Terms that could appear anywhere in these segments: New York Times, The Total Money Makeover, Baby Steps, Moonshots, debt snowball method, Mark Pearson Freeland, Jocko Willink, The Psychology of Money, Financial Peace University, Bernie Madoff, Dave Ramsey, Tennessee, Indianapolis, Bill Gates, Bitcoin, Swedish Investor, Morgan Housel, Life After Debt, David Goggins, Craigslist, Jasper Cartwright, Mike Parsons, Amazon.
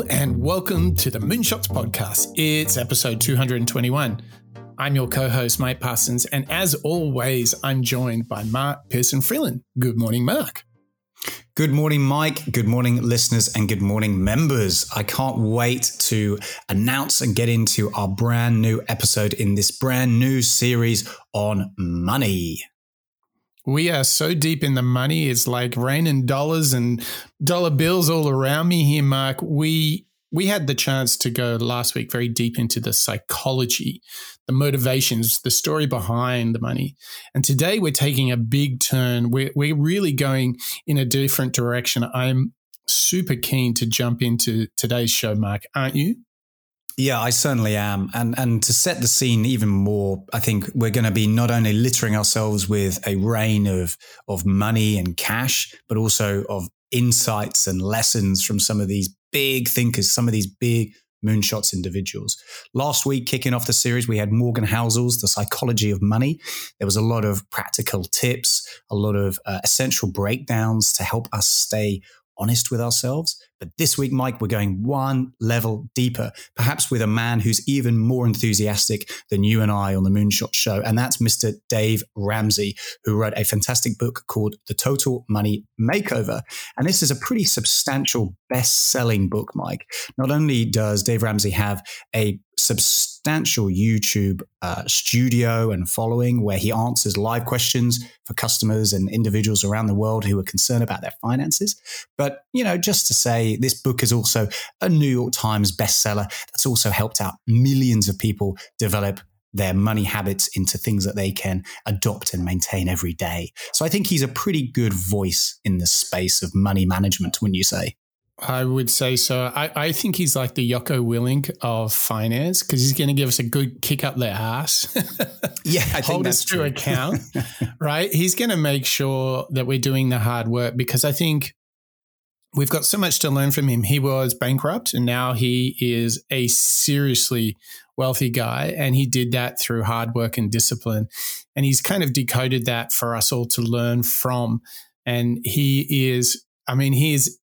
Hello and welcome to the Moonshots podcast. It's episode 221. I'm your co-host, Mike Parsons, and as always, I'm joined by Mark Pearson Freeland. Good morning, Mark. Good morning, Mike. Good morning, listeners, and good morning, members. I can't wait to announce and get into our brand new episode in this brand new series on money. We are so deep in the money. It's like raining dollars and dollar bills all around me here, Mark. We had the chance to go last week very deep into the psychology, the motivations, the story behind the money. And today we're taking a big turn. We're really going in a different direction. I'm super keen to jump into today's show, Mark, aren't you? Yeah, I certainly am. And to set the scene even more, I think we're going to be not only littering ourselves with a rain of money and cash, but also of insights and lessons from some of these big thinkers, some of these big moonshots individuals. Last week, kicking off the series, we had Morgan Housel's The Psychology of Money. There was a lot of practical tips, a lot of essential breakdowns to help us stay honest with ourselves. But this week, Mike, we're going one level deeper, perhaps with a man who's even more enthusiastic than you and I on the Moonshot Show. And that's Mr. Dave Ramsey, who wrote a fantastic book called The Total Money Makeover. And this is a pretty substantial best-selling book, Mike. Not only does Dave Ramsey have a substantial YouTube studio and following where he answers live questions for customers and individuals around the world who are concerned about their finances. But, you know, just to say, this book is also a New York Times bestseller that's also helped out millions of people develop their money habits into things that they can adopt and maintain every day. So I think he's a pretty good voice in the space of money management, wouldn't you say? I would say so. I think he's like the Jocko Willink of finance because he's going to give us a good kick up their ass. Yeah, I think that's true. Hold us to account, right? He's going to make sure that we're doing the hard work because I think we've got so much to learn from him. He was bankrupt and now he is a seriously wealthy guy, and he did that through hard work and discipline. And he's kind of decoded that for us all to learn from. And he is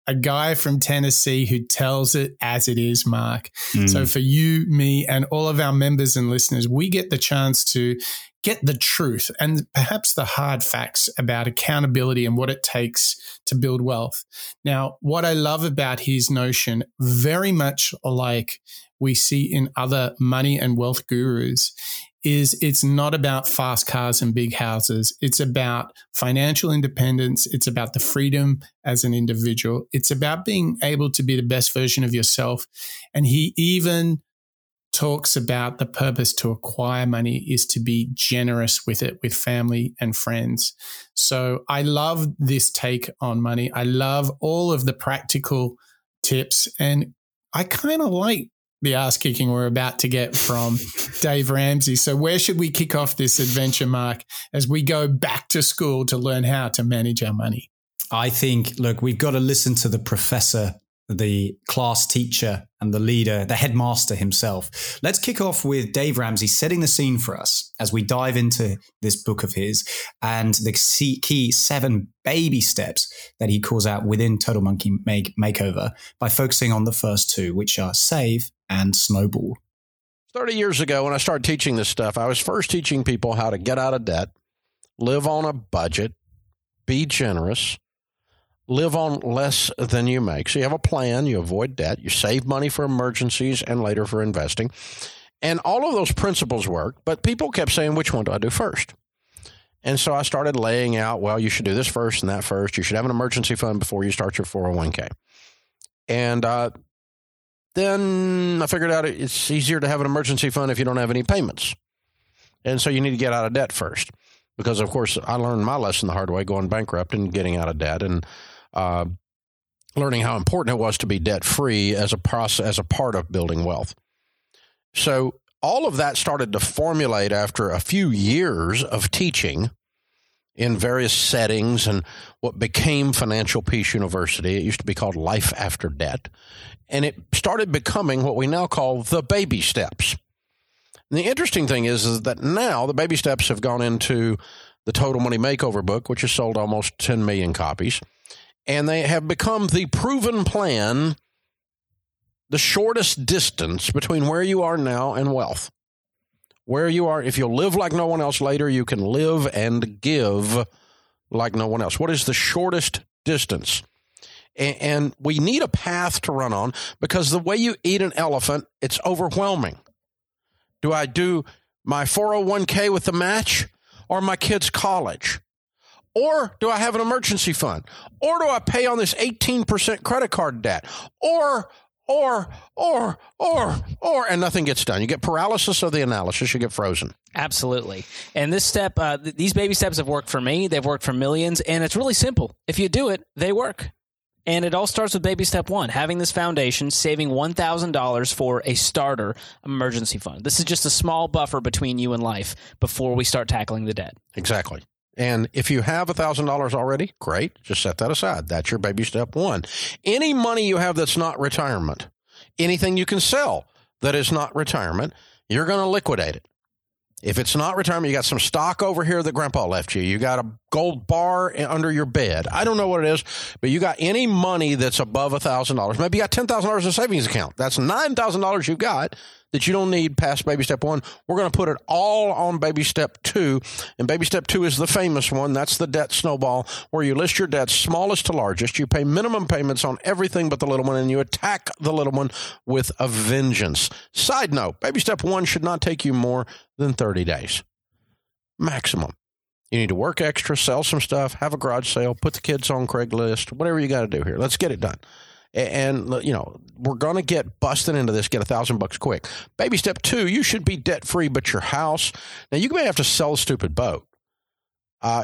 a guy from Tennessee who tells it as it is, Mark. Mm. So for you, me, and all of our members and listeners, we get the chance to get the truth and perhaps the hard facts about accountability and what it takes to build wealth. Now, what I love about his notion, very much like we see in other money and wealth gurus, is it's not about fast cars and big houses. It's about financial independence. It's about the freedom as an individual. It's about being able to be the best version of yourself. And he even talks about the purpose to acquire money is to be generous with it, with family and friends. So I love this take on money. I love all of the practical tips. And I kind of like the ass kicking we're about to get from Dave Ramsey. So where should we kick off this adventure, Mark, as we go back to school to learn how to manage our money? I think, look, we've got to listen to the professor, the class teacher and the leader, the headmaster himself. Let's kick off with Dave Ramsey setting the scene for us as we dive into this book of his and the key 7 baby steps that he calls out within Total Money Makeover by focusing on the first two, which are save and snowball. 30 years ago, when I started teaching this stuff, I was first teaching people how to get out of debt, live on a budget, be generous, live on less than you make. So you have a plan, you avoid debt, you save money for emergencies and later for investing. And all of those principles work, but people kept saying, which one do I do first? And so I started laying out, well, you should do this first and that first. You should have an emergency fund before you start your 401k. And then I figured out it's easier to have an emergency fund if you don't have any payments. And so you need to get out of debt first because, of course, I learned my lesson the hard way going bankrupt and getting out of debt. And learning how important it was to be debt-free as a process, as a part of building wealth. So all of that started to formulate after a few years of teaching in various settings and what became Financial Peace University. It used to be called Life After Debt. And it started becoming what we now call the baby steps. And the interesting thing is that now the baby steps have gone into the Total Money Makeover book, which has sold almost 10 million copies. And they have become the proven plan the shortest distance between where you are now and wealth. Where you are, if you'll live like no one else later, you can live and give like no one else. What is the shortest distance? And we need a path to run on, because the way you eat an elephant, it's overwhelming. Do I do my 401k with the match, or my kids' college? Or do I have an emergency fund? Or do I pay on this 18% credit card debt? And nothing gets done. You get paralysis of the analysis. You get frozen. Absolutely. And this step, these baby steps have worked for me. They've worked for millions. And it's really simple. If you do it, they work. And it all starts with baby step one, having this foundation, saving $1,000 for a starter emergency fund. This is just a small buffer between you and life before we start tackling the debt. Exactly. And if you have $1,000 already, great. Just set that aside. That's your baby step one. Any money you have that's not retirement, anything you can sell that is not retirement, you're going to liquidate it. If it's not retirement, you got some stock over here that grandpa left you. You got a gold bar under your bed. I don't know what it is, but you got any money that's above $1,000. Maybe you got $10,000 in a savings account. That's $9,000 you've got that you don't need past baby step one. We're going to put it all on baby step two. And baby step two is the famous one. That's the debt snowball, where you list your debts smallest to largest. You pay minimum payments on everything but the little one, and you attack the little one with a vengeance. Side note, baby step one should not take you more than 30 days. Maximum. You need to work extra, sell some stuff, have a garage sale, put the kids on Craigslist, whatever you got to do here. Let's get it done. And, you know, we're going to get busted into this, get $1,000 quick. Baby step two, you should be debt free, but your house. Now, you may have to sell a stupid boat.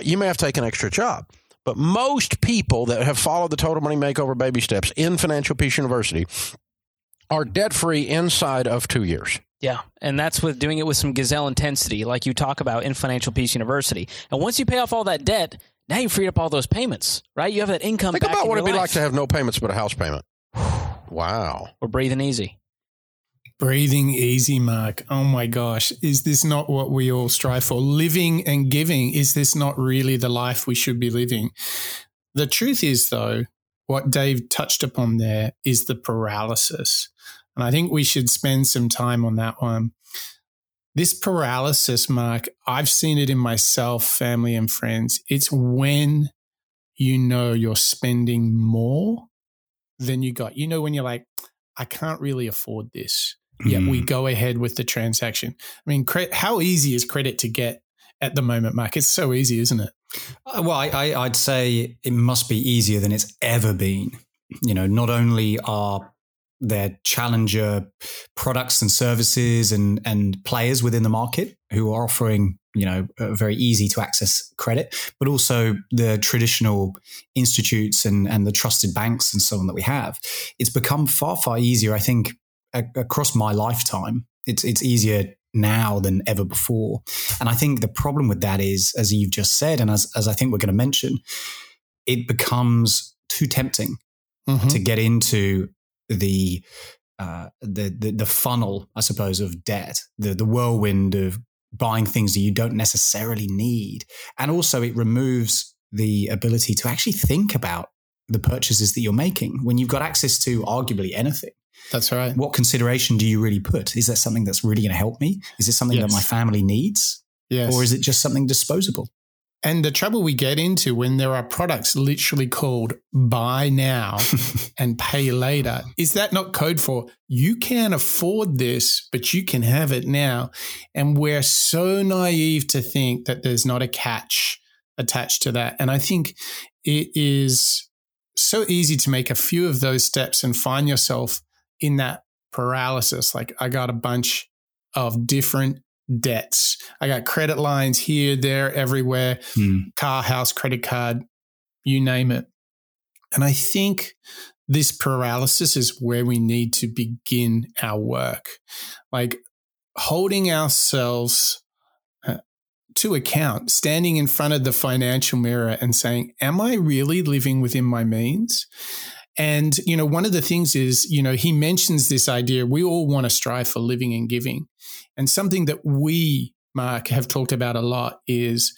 You may have to take an extra job. But most people that have followed the Total Money Makeover baby steps in Financial Peace University are debt free inside of 2 years. Yeah. And that's with doing it with some gazelle intensity, like you talk about in Financial Peace University. And once you pay off all that debt, now you freed up all those payments, right? You have that income back in your life. Think about what it'd be like to have no payments but a house payment. Wow. We're breathing easy. Breathing easy, Mark. Oh, my gosh. Is this not what we all strive for? Living and giving. Is this not really the life we should be living? The truth is, though, what Dave touched upon there is the paralysis. And I think we should spend some time on that one. This paralysis, Mark, I've seen it in myself, family, and friends. It's when you know you're spending more than you got. You know, when you're like, I can't really afford this, yet we go ahead with the transaction. I mean, how easy is credit to get at the moment, Mark? It's so easy, isn't it? Well, I'd say it must be easier than it's ever been. You know, not only are their challenger products and services and players within the market who are offering, you know, very easy to access credit, but also the traditional institutes and the trusted banks and so on that we have. It's become far, far easier, I think, across my lifetime. It's easier now than ever before. And I think the problem with that is, as you've just said, and as I think we're going to mention, it becomes too tempting to get into the funnel, I suppose, of debt, the whirlwind of buying things that you don't necessarily need. And also it removes the ability to actually think about the purchases that you're making when you've got access to arguably anything. That's right. What consideration do you really put? Is that something that's really going to help me? Is it something that my family needs? Yes. Or is it just something disposable? And the trouble we get into when there are products literally called buy now and pay later, is that not code for you can't afford this, but you can have it now? And we're so naive to think that there's not a catch attached to that. And I think it is so easy to make a few of those steps and find yourself in that paralysis. Like, I got a bunch of different debts. I got credit lines here, there, everywhere, car, house, credit card, you name it. And I think this paralysis is where we need to begin our work, like holding ourselves to account, standing in front of the financial mirror and saying, am I really living within my means? And, you know, one of the things is, you know, he mentions this idea, we all want to strive for living and giving. And something that we, Mark, have talked about a lot is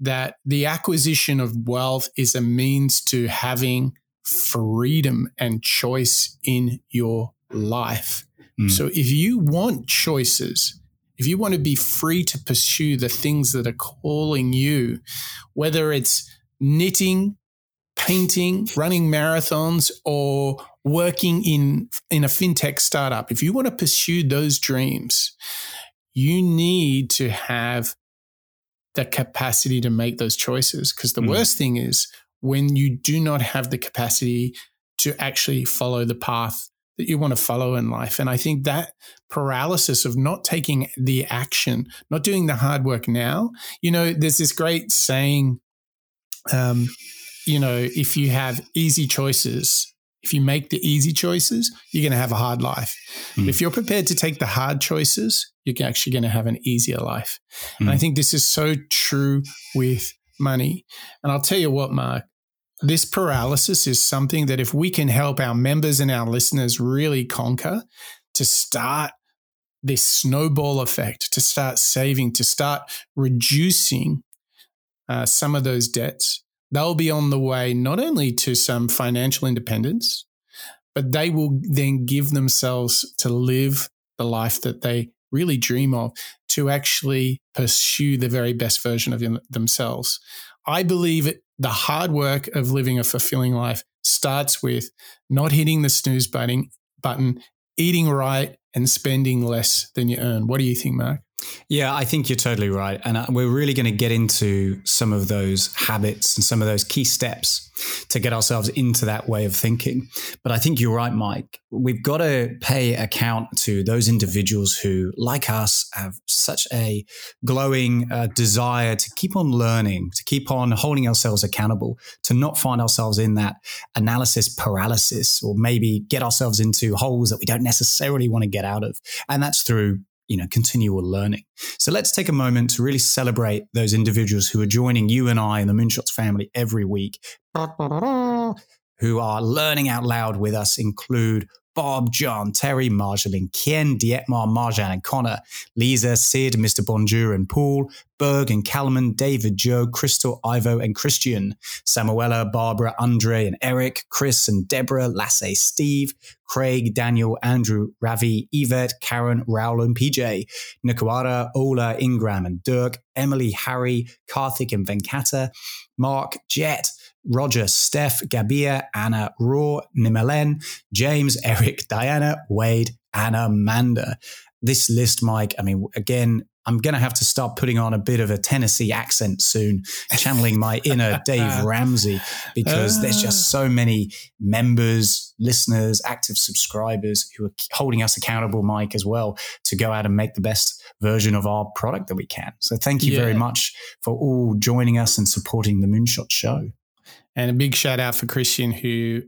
that the acquisition of wealth is a means to having freedom and choice in your life. Mm. So if you want choices, if you want to be free to pursue the things that are calling you, whether it's knitting, painting, running marathons, or working in a fintech startup, if you want to pursue those dreams, you need to have the capacity to make those choices. Because the worst thing is when you do not have the capacity to actually follow the path that you want to follow in life. And I think that paralysis of not taking the action, not doing the hard work now, you know, there's this great saying, you know, if you have easy choices, if you make the easy choices, you're going to have a hard life. Mm. If you're prepared to take the hard choices, you're actually going to have an easier life. Mm. And I think this is so true with money. And I'll tell you what, Mark, this paralysis is something that if we can help our members and our listeners really conquer, to start this snowball effect, to start saving, to start reducing some of those debts, they'll be on the way not only to some financial independence, but they will then give themselves to live the life that they really dream of, to actually pursue the very best version of themselves. I believe the hard work of living a fulfilling life starts with not hitting the snooze button, eating right, and spending less than you earn. What do you think, Mark? Yeah, I think you're totally right. And we're really going to get into some of those habits and some of those key steps to get ourselves into that way of thinking. But I think you're right, Mike. We've got to pay account to those individuals who, like us, have such a glowing desire to keep on learning, to keep on holding ourselves accountable, to not find ourselves in that analysis paralysis, or maybe get ourselves into holes that we don't necessarily want to get out of. And that's through, you know, continual learning. So let's take a moment to really celebrate those individuals who are joining you and I in the Moonshots family every week, who are learning out loud with us. Include Bob, John, Terry, Marjolin, Kien, Dietmar, Marjan and Connor, Lisa, Sid, Mr. Bonjour and Paul, Berg and Kalman, David, Joe, Crystal, Ivo and Christian, Samuela, Barbara, Andre and Eric, Chris and Deborah, Lasse, Steve, Craig, Daniel, Andrew, Ravi, Yvette, Karen, Raul and PJ, Nikuara, Ola, Ingram and Dirk, Emily, Harry, Karthik and Venkata, Mark, Jet, Roger, Steph, Gabia, Anna, Raw, Nimelen, James, Eric, Diana, Wade, and Amanda. This list, Mike, I mean, again, I'm going to have to start putting on a bit of a Tennessee accent soon, channeling my inner Dave Ramsey, because there's just so many members, listeners, active subscribers who are holding us accountable, Mike, as well, to go out and make the best version of our product that we can. So thank you very much for all joining us and supporting the Moonshot Show. And a big shout out for Christian, who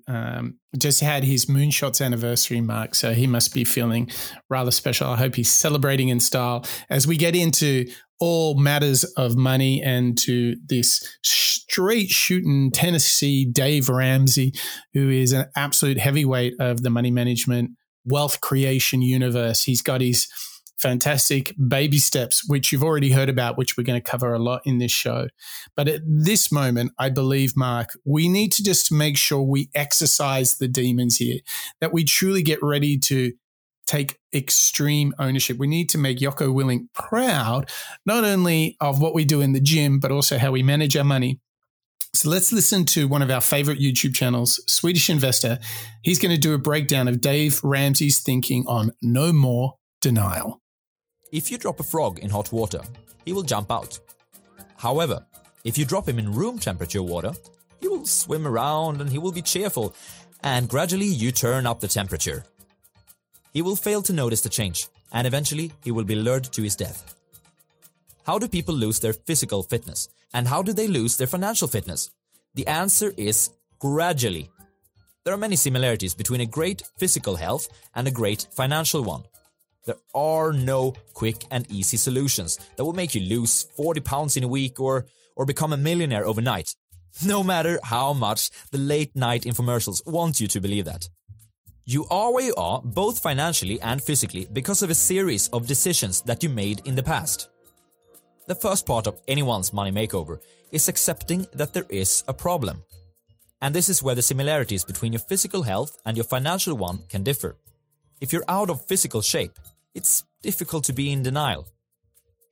just had his Moonshots anniversary, Mark. So he must be feeling rather special. I hope he's celebrating in style as we get into all matters of money and to this straight shooting Tennessee Dave Ramsey, who is an absolute heavyweight of the money management, wealth creation universe. He's got his fantastic Baby Steps, which you've already heard about, which we're going to cover a lot in this show. But at this moment, I believe, Mark, we need to just make sure we exercise the demons here, that we truly get ready to take extreme ownership. We need to make Jocko Willink proud, not only of what we do in the gym, but also how we manage our money. So let's listen to one of our favorite YouTube channels, Swedish Investor. He's going to do a breakdown of Dave Ramsey's thinking on no more denial. If you drop a frog in hot water, he will jump out. However, if you drop him in room temperature water, he will swim around and he will be cheerful, and gradually you turn up the temperature. He will fail to notice the change, and eventually he will be lured to his death. How do people lose their physical fitness, and how do they lose their financial fitness? The answer is gradually. There are many similarities between a great physical health and a great financial one. There are no quick and easy solutions that will make you lose 40 pounds in a week or become a millionaire overnight, no matter how much the late-night infomercials want you to believe that. You are where you are, both financially and physically, because of a series of decisions that you made in the past. The first part of anyone's money makeover is accepting that there is a problem. And this is where the similarities between your physical health and your financial one can differ. If you're out of physical shape, it's difficult to be in denial.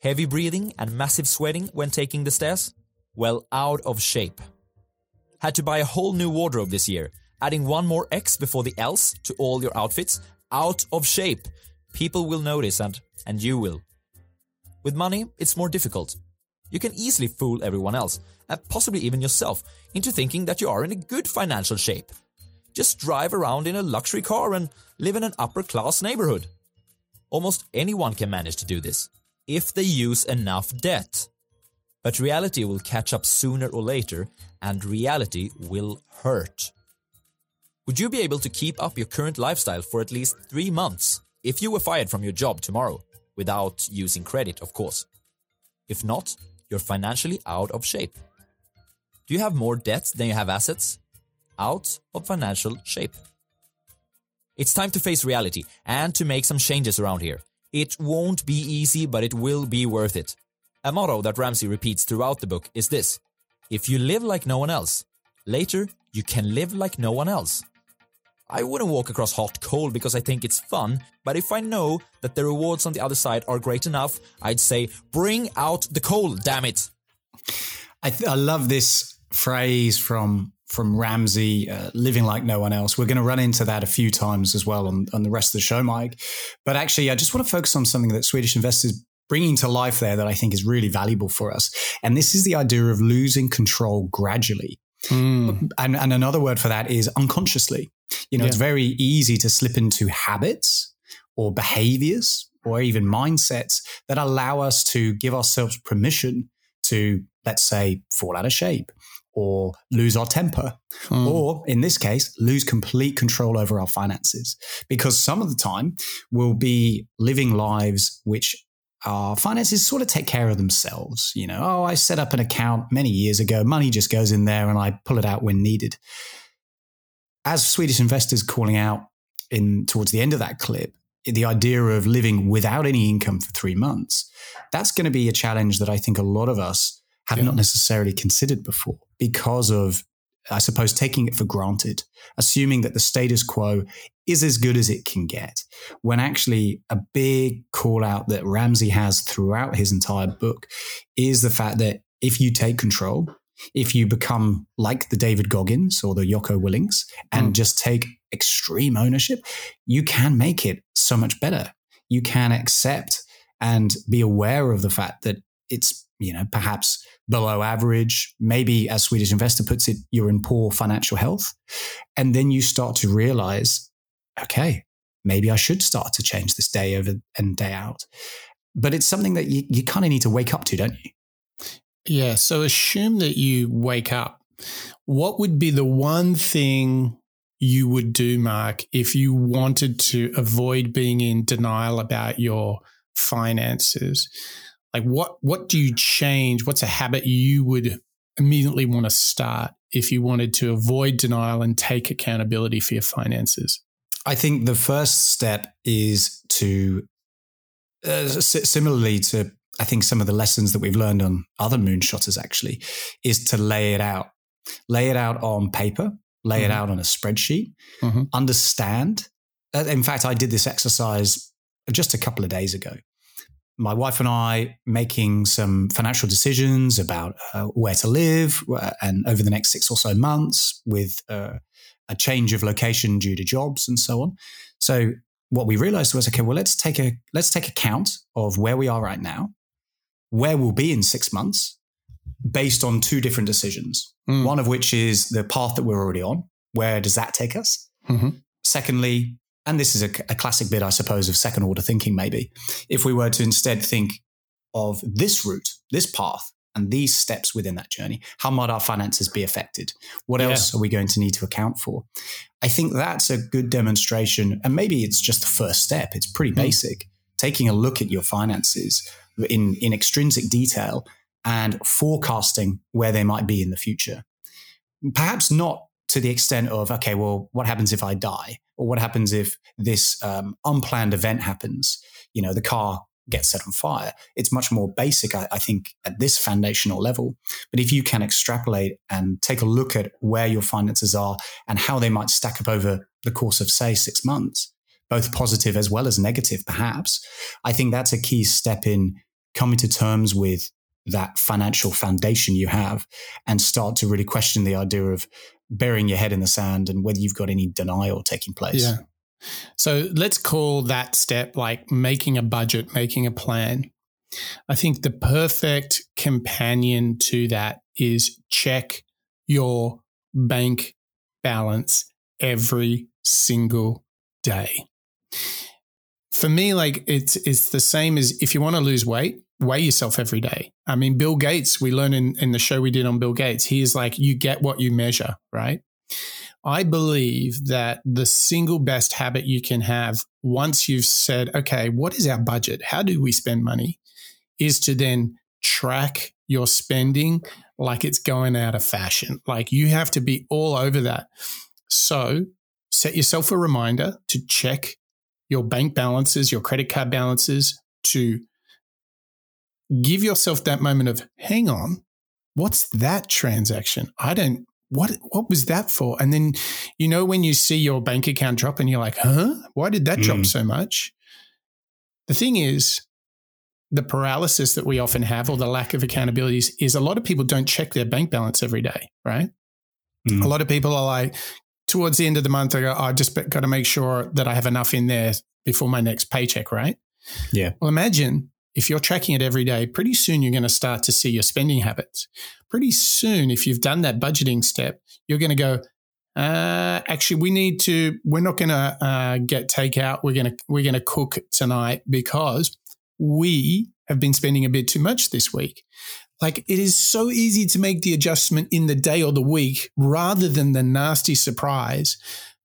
Heavy breathing and massive sweating when taking the stairs? Well, out of shape. Had to buy a whole new wardrobe this year, adding one more X before the L's to all your outfits? Out of shape. People will notice and you will. With money, it's more difficult. You can easily fool everyone else, and possibly even yourself, into thinking that you are in a good financial shape. Just drive around in a luxury car and live in an upper-class neighborhood. Almost anyone can manage to do this, if they use enough debt. But reality will catch up sooner or later, and reality will hurt. Would you be able to keep up your current lifestyle for at least 3 months if you were fired from your job tomorrow? Without using credit, of course. If not, you're financially out of shape. Do you have more debts than you have assets? Out of financial shape. It's time to face reality and to make some changes around here. It won't be easy, but it will be worth it. A motto that Ramsey repeats throughout the book is this: if you live like no one else, later you can live like no one else. I wouldn't walk across hot coal because I think it's fun, but if I know that the rewards on the other side are great enough, I'd say, bring out the coal, damn it. I love this phrase from Ramsey, living like no one else. We're going to run into that a few times as well on the rest of the show, Mike. But actually, I just want to focus on something that Swedish investors bringing to life there that I think is really valuable for us. And this is the idea of losing control gradually. And another word for that is unconsciously. It's very easy to slip into habits or behaviors or even mindsets that allow us to give ourselves permission to, let's say, fall out of shape or lose our temper or, in this case, lose complete control over our finances, because some of the time we'll be living lives which our finances sort of take care of themselves. I set up an account many years ago. Money just goes in there and I pull it out when needed. As Swedish investors calling out towards the end of that clip, the idea of living without any income for 3 months, that's going to be a challenge that I think a lot of us have not necessarily considered before because of, I suppose, taking it for granted, assuming that the status quo is as good as it can get, when actually a big call out that Ramsey has throughout his entire book is the fact that if you take control, if you become like the David Goggins or the Jocko Willinks and just take extreme ownership, you can make it so much better. You can accept and be aware of the fact that it's, perhaps below average. Maybe, as Swedish Investor puts it, you're in poor financial health. And then you start to realize, okay, maybe I should start to change this day over and day out. But it's something that you kind of need to wake up to, don't you? Yeah. So assume that you wake up. What would be the one thing you would do, Mark, if you wanted to avoid being in denial about your finances? Like what do you change? What's a habit you would immediately want to start if you wanted to avoid denial and take accountability for your finances? I think the first step is to, similarly to, I think some of the lessons that we've learned on other moonshotters actually is to lay it out on paper, lay it out on a spreadsheet, understand. In fact, I did this exercise just a couple of days ago. My wife and I making some financial decisions about where to live and over the next 6 or so months with a change of location due to jobs and so on. So what we realized was, okay, well, let's take account of where we are right now, where we'll be in 6 months based on 2 different decisions. One of which is the path that we're already on. Where does that take us? Secondly, and this is a classic bit, I suppose, of second order thinking maybe, if we were to instead think of this route, this path, and these steps within that journey, how might our finances be affected? What else are we going to need to account for? I think that's a good demonstration, and maybe it's just the first step. It's pretty basic. Taking a look at your finances in extrinsic detail and forecasting where they might be in the future. Perhaps not to the extent of, okay, well, what happens if I die? Or what happens if this unplanned event happens? The car gets set on fire. It's much more basic, I think, at this foundational level. But if you can extrapolate and take a look at where your finances are and how they might stack up over the course of, say, 6 months, both positive as well as negative, perhaps, I think that's a key step in coming to terms with that financial foundation you have and start to really question the idea of burying your head in the sand and whether you've got any denial taking place. Yeah. So let's call that step like making a budget, making a plan. I think the perfect companion to that is check your bank balance every single day. For me, like it's the same as if you want to lose weight, weigh yourself every day. I mean, Bill Gates, we learn in the show we did on Bill Gates, he is like, you get what you measure, right? I believe that the single best habit you can have once you've said, okay, what is our budget? How do we spend money? Is to then track your spending like it's going out of fashion. Like you have to be all over that. So set yourself a reminder to check your bank balances, your credit card balances, to give yourself that moment of, hang on, what's that transaction? What was that for? And then, you know, when you see your bank account drop and you're like, huh? Why did that drop so much? The thing is, the paralysis that we often have or the lack of accountability is a lot of people don't check their bank balance every day, right? A lot of people are like, towards the end of the month, I go, I just got to make sure that I have enough in there before my next paycheck, right? Yeah. Well, imagine if you're tracking it every day, pretty soon you're going to start to see your spending habits. Pretty soon, if you've done that budgeting step, you're going to go, actually, we're not going to get takeout. We're going to cook tonight because we have been spending a bit too much this week. Like it is so easy to make the adjustment in the day or the week rather than the nasty surprise.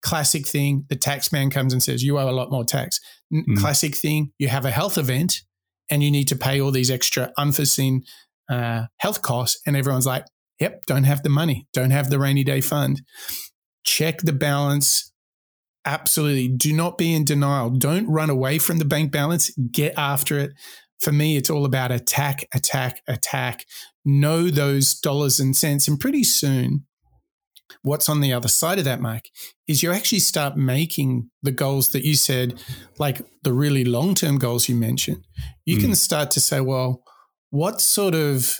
Classic thing, the tax man comes and says, you owe a lot more tax. Classic thing, you have a health event and you need to pay all these extra unforeseen health costs. And everyone's like, yep, don't have the money, don't have the rainy day fund. Check the balance. Absolutely. Do not be in denial. Don't run away from the bank balance. Get after it. For me, it's all about attack, attack, attack. Know those dollars and cents. And pretty soon, what's on the other side of that, Mike, is you actually start making the goals that you said, like the really long-term goals you mentioned. You can start to say, well, what sort of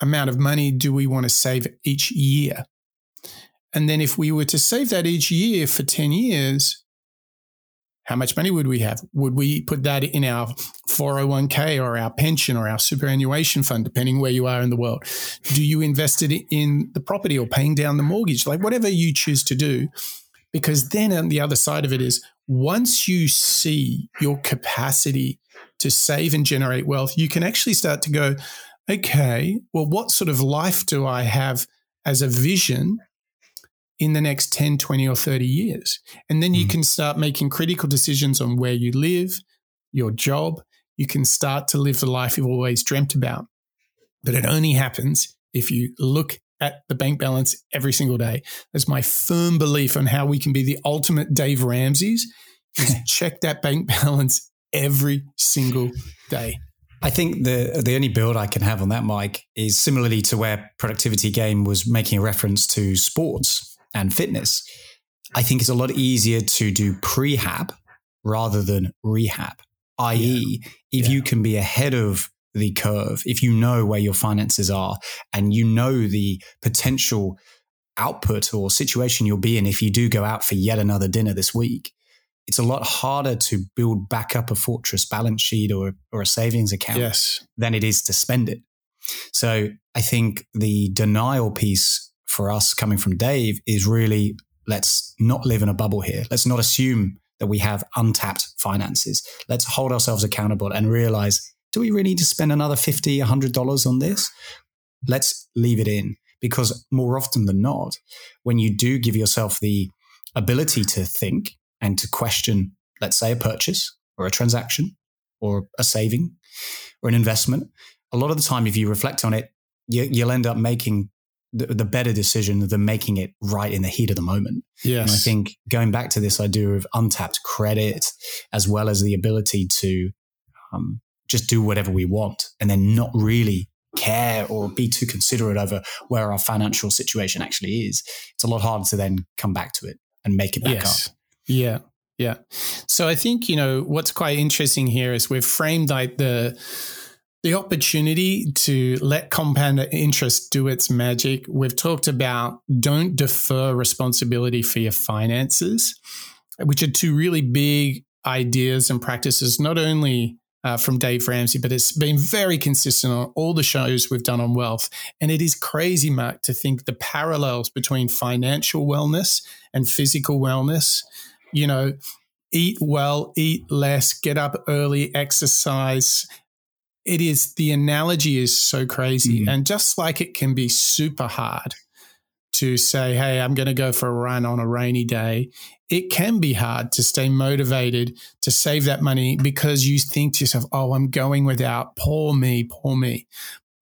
amount of money do we want to save each year? And then if we were to save that each year for 10 years, how much money would we have? Would we put that in our 401k or our pension or our superannuation fund, depending where you are in the world? Do you invest it in the property or paying down the mortgage? Like whatever you choose to do, because then on the other side of it is once you see your capacity to save and generate wealth, you can actually start to go, okay, well, what sort of life do I have as a vision in the next 10, 20 or 30 years? And then you can start making critical decisions on where you live, your job. You can start to live the life you've always dreamt about. But it only happens if you look at the bank balance every single day. That's my firm belief on how we can be the ultimate Dave Ramseys, is check that bank balance every single day. I think the only build I can have on that, Mike, is similarly to where Productivity Game was making a reference to sports and fitness. I think it's a lot easier to do prehab rather than rehab, i.e. if you can be ahead of the curve, if you know where your finances are and you know the potential output or situation you'll be in if you do go out for yet another dinner this week, it's a lot harder to build back up a fortress balance sheet or a savings account than it is to spend it. So I think the denial piece for us coming from Dave is really, let's not live in a bubble here. Let's not assume that we have untapped finances. Let's hold ourselves accountable and realize, do we really need to spend another $50, $100 on this? Let's leave it in, because more often than not, when you do give yourself the ability to think and to question, let's say a purchase or a transaction or a saving or an investment, a lot of the time, if you reflect on it, you'll end up making the better decision than making it right in the heat of the moment. Yes. And I think going back to this idea of untapped credit, as well as the ability to just do whatever we want and then not really care or be too considerate over where our financial situation actually is, it's a lot harder to then come back to it and make it back up. Yeah. Yeah. So I think, you know, what's quite interesting here is we've framed like the opportunity to let compound interest do its magic. We've talked about don't defer responsibility for your finances, which are two really big ideas and practices, not only from Dave Ramsey, but it's been very consistent on all the shows we've done on wealth. And it is crazy, Mark, to think the parallels between financial wellness and physical wellness. You know, eat well, eat less, get up early, exercise. It is, the analogy is so crazy. Mm-hmm. And just like it can be super hard to say, hey, I'm going to go for a run on a rainy day, it can be hard to stay motivated to save that money because you think to yourself, oh, I'm going without, poor me, poor me.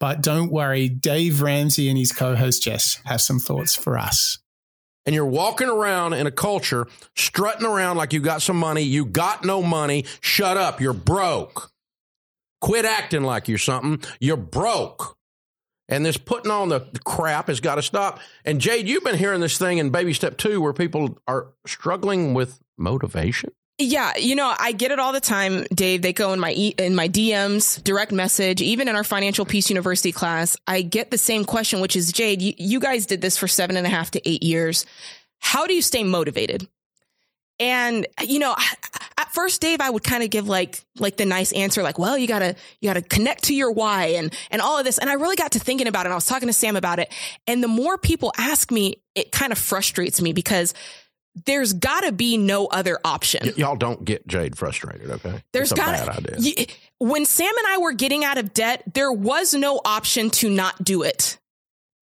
But don't worry, Dave Ramsey and his co-host Jess have some thoughts for us. And you're walking around in a culture, strutting around like you got some money, you got no money, shut up, you're broke. Quit acting like you're something. You're broke. And this putting on the crap has got to stop. And Jade, you've been hearing this thing in Baby Step 2 where people are struggling with motivation. Yeah, you know, I get it all the time, Dave. They go in my DMs, direct message, even in our Financial Peace University class. I get the same question, which is, Jade, you guys did this for 7.5 to 8 years. How do you stay motivated? And, you know, at first, Dave, I would kind of give like the nice answer, like, well, you gotta connect to your why and all of this. And I really got to thinking about it. And I was talking to Sam about it. And the more people ask me, it kind of frustrates me because there's gotta be no other option. Y'all don't get Jade frustrated. Okay. There's bad idea. When Sam and I were getting out of debt, there was no option to not do it.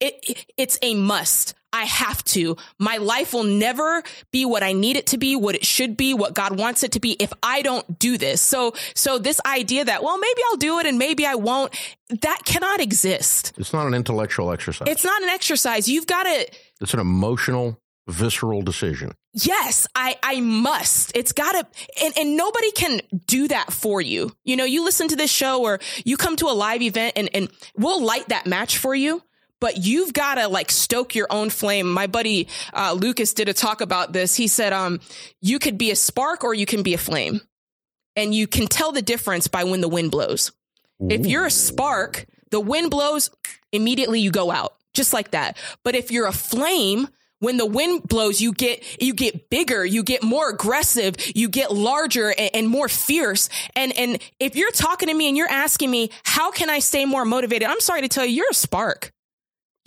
It's a must. I have to. My life will never be what I need it to be, what it should be, what God wants it to be if I don't do this. So this idea that, well, maybe I'll do it and maybe I won't, that cannot exist. It's not an intellectual exercise. It's not an exercise. You've got to. It's an emotional, visceral decision. Yes, I must. It's got to. And nobody can do that for you. You know, you listen to this show or you come to a live event and we'll light that match for you. But you've got to like stoke your own flame. My buddy Lucas did a talk about this. He said, you could be a spark or you can be a flame. And you can tell the difference by when the wind blows. Ooh. If you're a spark, the wind blows, immediately you go out just like that. But if you're a flame, when the wind blows, you get bigger, you get more aggressive, you get larger and more fierce. And if you're talking to me and you're asking me, how can I stay more motivated? I'm sorry to tell you, you're a spark.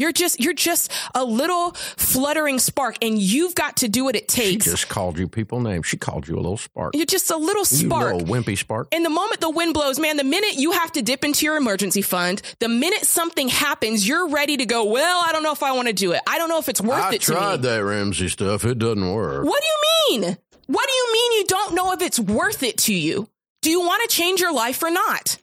You're just a little fluttering spark and you've got to do what it takes. She just called you people names. She called you a little spark. You're just a little spark. You know, wimpy spark. And the moment the wind blows, man, the minute you have to dip into your emergency fund, the minute something happens, you're ready to go, well, I don't know if I want to do it. I don't know if it's worth it to me. I tried that Ramsey stuff. It doesn't work. What do you mean? What do you mean you don't know if it's worth it to you? Do you want to change your life or not?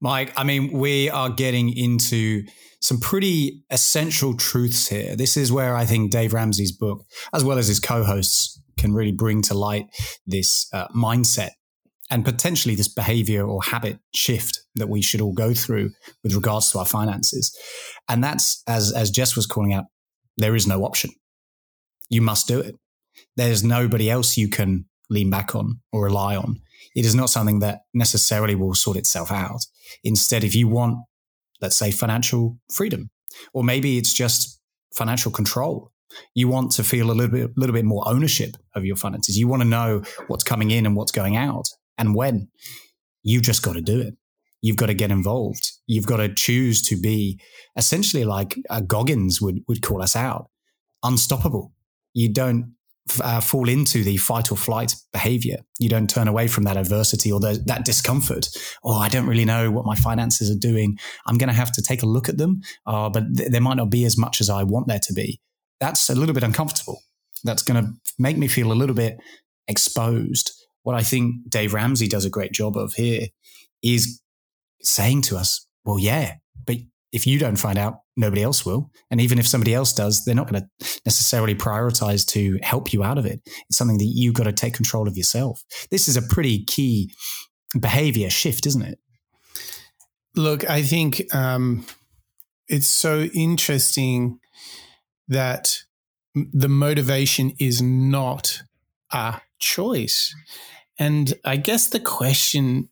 Mike, I mean, we are getting into some pretty essential truths here. This is where I think Dave Ramsey's book, as well as his co-hosts, can really bring to light this mindset and potentially this behavior or habit shift that we should all go through with regards to our finances. And that's, as Jess was calling out, there is no option. You must do it. There's nobody else you can lean back on or rely on. It is not something that necessarily will sort itself out. Instead, if you want, let's say, financial freedom, or maybe it's just financial control, you want to feel a little bit more ownership of your finances. You want to know what's coming in and what's going out and when. You've just got to do it. You've got to get involved. You've got to choose to be essentially like Goggins would call us out, unstoppable. You don't fall into the fight or flight behavior. You don't turn away from that adversity or that discomfort. Oh, I don't really know what my finances are doing. I'm going to have to take a look at them, but there might not be as much as I want there to be. That's a little bit uncomfortable. That's going to make me feel a little bit exposed. What I think Dave Ramsey does a great job of here is saying to us, well, yeah, but if you don't find out, nobody else will. And even if somebody else does, they're not going to necessarily prioritize to help you out of it. It's something that you've got to take control of yourself. This is a pretty key behavior shift, isn't it? Look, I think it's so interesting that the motivation is not a choice. And I guess the question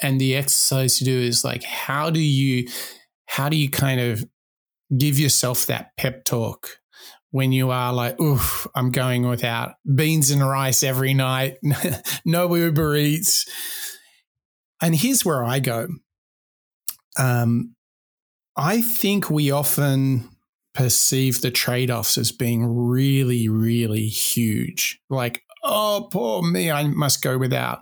and the exercise to do is like, how do you kind of give yourself that pep talk when you are like, oof, I'm going without beans and rice every night, no Uber Eats. And here's where I go. I think we often perceive the trade-offs as being really, really huge. Like, oh, poor me, I must go without.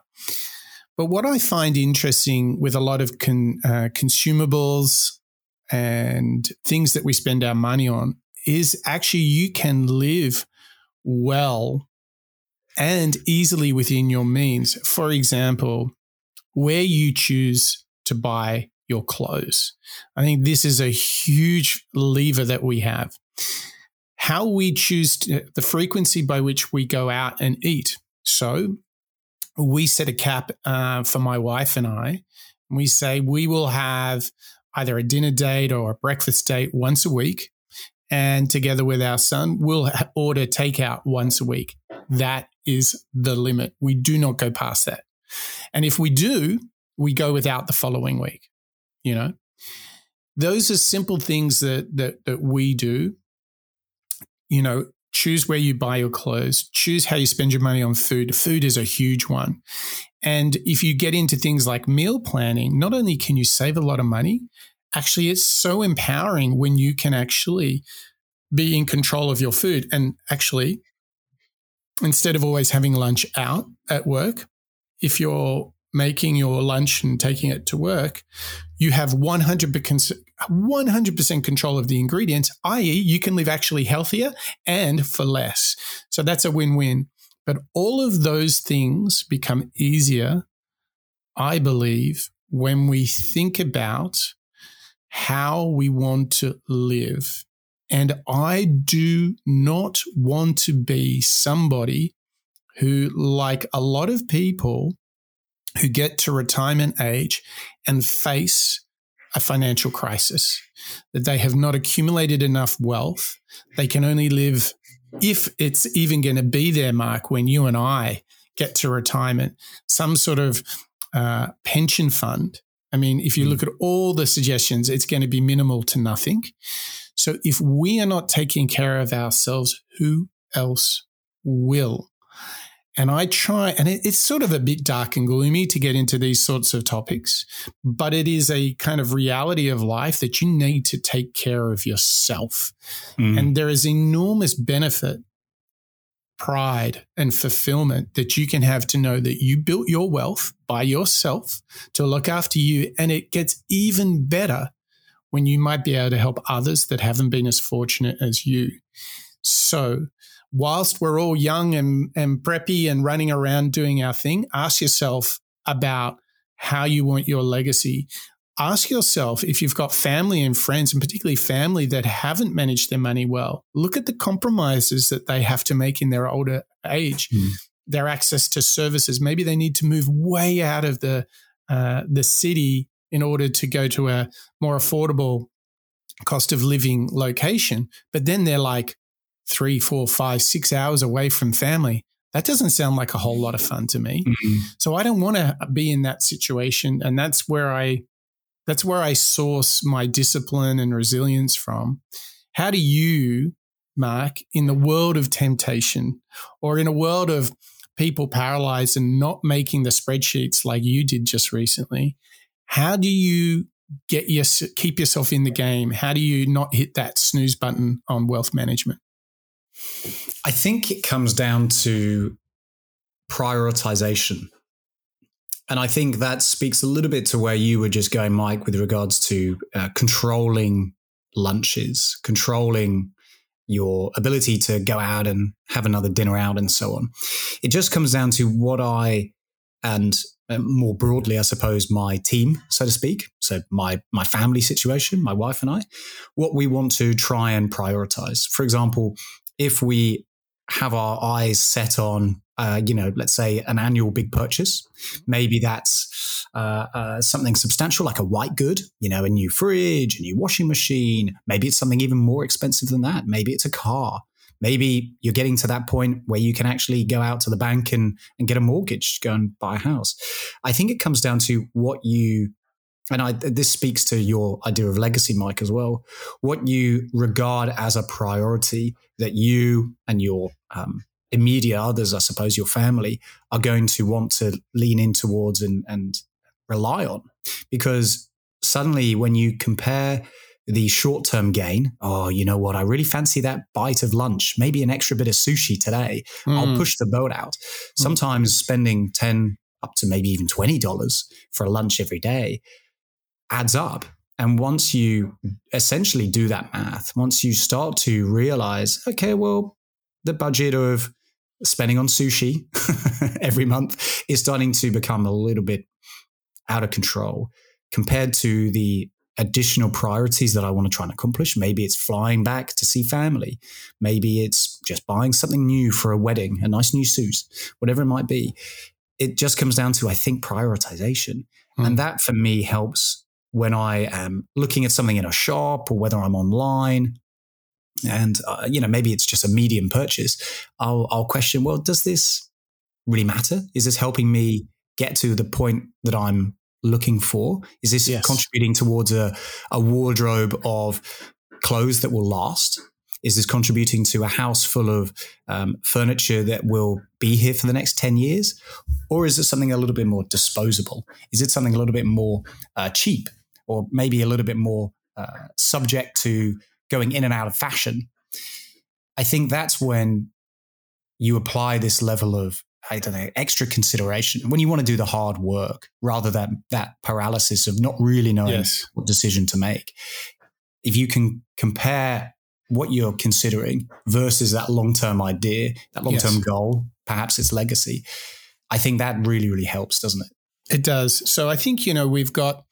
But what I find interesting with a lot of consumables and things that we spend our money on is actually you can live well and easily within your means. For example, where you choose to buy your clothes. I think this is a huge lever that we have. How we choose the frequency by which we go out and eat. So we set a cap for my wife and I. And we say we will have either a dinner date or a breakfast date once a week. And together with our son, we'll order takeout once a week. That is the limit. We do not go past that. And if we do, we go without the following week. You know, those are simple things that we do. You know, choose where you buy your clothes, choose how you spend your money on food. Food is a huge one. And if you get into things like meal planning, not only can you save a lot of money, actually, it's so empowering when you can actually be in control of your food. And actually, instead of always having lunch out at work, if you're making your lunch and taking it to work, you have 100% control of the ingredients, i.e. you can live actually healthier and for less. So that's a win-win. But all of those things become easier, I believe, when we think about how we want to live. And I do not want to be somebody who, like a lot of people who get to retirement age and face a financial crisis, that they have not accumulated enough wealth. They can only live, if it's even going to be there, Mark, when you and I get to retirement, some sort of pension fund. I mean, if you look at all the suggestions, it's going to be minimal to nothing. So if we are not taking care of ourselves, who else will? And I try, and it's sort of a bit dark and gloomy to get into these sorts of topics, but it is a kind of reality of life that you need to take care of yourself. Mm. And there is enormous benefit, pride and fulfillment that you can have to know that you built your wealth by yourself to look after you. And it gets even better when you might be able to help others that haven't been as fortunate as you. So whilst we're all young and preppy and running around doing our thing, ask yourself about how you want your legacy. Ask yourself if you've got family and friends, and particularly family that haven't managed their money well, look at the compromises that they have to make in their older age, their access to services. Maybe they need to move way out of the city in order to go to a more affordable cost of living location. But then they're like 3, 4, 5, 6 hours away from family. That doesn't sound like a whole lot of fun to me. Mm-hmm. So I don't want to be in that situation. And that's where I source my discipline and resilience from. How do you, Mark, in the world of temptation or in a world of people paralyzed and not making the spreadsheets like you did just recently, how do you keep yourself in the game? How do you not hit that snooze button on wealth management? I think it comes down to prioritization. And I think that speaks a little bit to where you were just going, Mike, with regards to controlling lunches, controlling your ability to go out and have another dinner out and so on. It just comes down to what I, and more broadly, I suppose, my team, so to speak, so my family situation, my wife and I, what we want to try and prioritize. For example, if we have our eyes set on let's say an annual big purchase. Maybe that's something substantial like a white good, a new fridge, a new washing machine. Maybe it's something even more expensive than that. Maybe it's a car. Maybe you're getting to that point where you can actually go out to the bank and get a mortgage, go and buy a house. I think it comes down to what you, and this speaks to your idea of legacy, Mike, as well, what you regard as a priority that you and your immediate others, I suppose, your family, are going to want to lean in towards and rely on. Because suddenly when you compare the short-term gain, oh, you know what? I really fancy that bite of lunch, maybe an extra bit of sushi today. I'll push the boat out. Sometimes spending $10 up to maybe even $20 for a lunch every day adds up. And once you essentially do that math, once you start to realize, okay, well, the budget of spending on sushi every month is starting to become a little bit out of control compared to the additional priorities that I want to try and accomplish. Maybe it's flying back to see family. Maybe it's just buying something new for a wedding, a nice new suit, whatever it might be. It just comes down to, I think, prioritization. And that for me helps when I am looking at something in a shop or whether I'm online. And, you know, maybe it's just a medium purchase. I'll question, well, does this really matter? Is this helping me get to the point that I'm looking for? Is this contributing towards a wardrobe of clothes that will last? Is this contributing to a house full of furniture that will be here for the next 10 years? Or is it something a little bit more disposable? Is it something a little bit more cheap, or maybe a little bit more subject to going in and out of fashion? I think that's when you apply this level of, I don't know, extra consideration, when you want to do the hard work rather than that paralysis of not really knowing what decision to make. If you can compare what you're considering versus that long-term idea, that long-term goal, perhaps its legacy, I think that really, really helps, doesn't it? It does. So I think, you know, we've got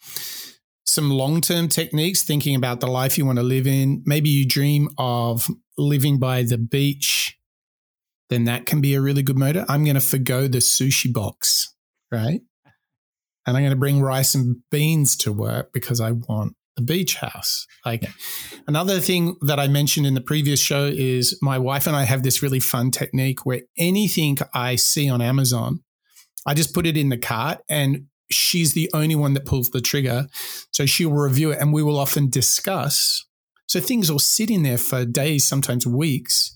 some long-term techniques, thinking about the life you want to live in. Maybe you dream of living by the beach, then that can be a really good motor. I'm going to forgo the sushi box, right? And I'm going to bring rice and beans to work because I want the beach house. Like another thing that I mentioned in the previous show is my wife and I have this really fun technique where anything I see on Amazon, I just put it in the cart, and she's the only one that pulls the trigger. So she'll review it and we will often discuss. So things will sit in there for days, sometimes weeks.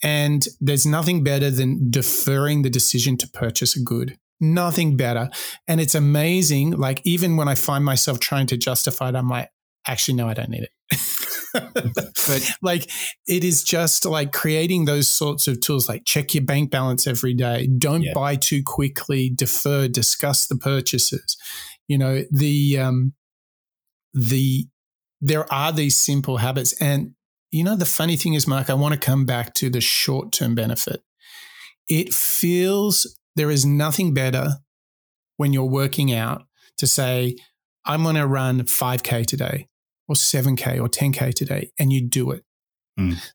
And there's nothing better than deferring the decision to purchase a good. Nothing better. And it's amazing. Like, even when I find myself trying to justify it, I'm like, actually, no, I don't need it. But like, it is just like creating those sorts of tools, like check your bank balance every day. Don't buy too quickly, defer, discuss the purchases. You know, there are these simple habits. And you know, the funny thing is, Mark, I want to come back to the short-term benefit. It feels there is nothing better when you're working out to say, I'm going to run 5K today or 7K or 10K today, and you do it.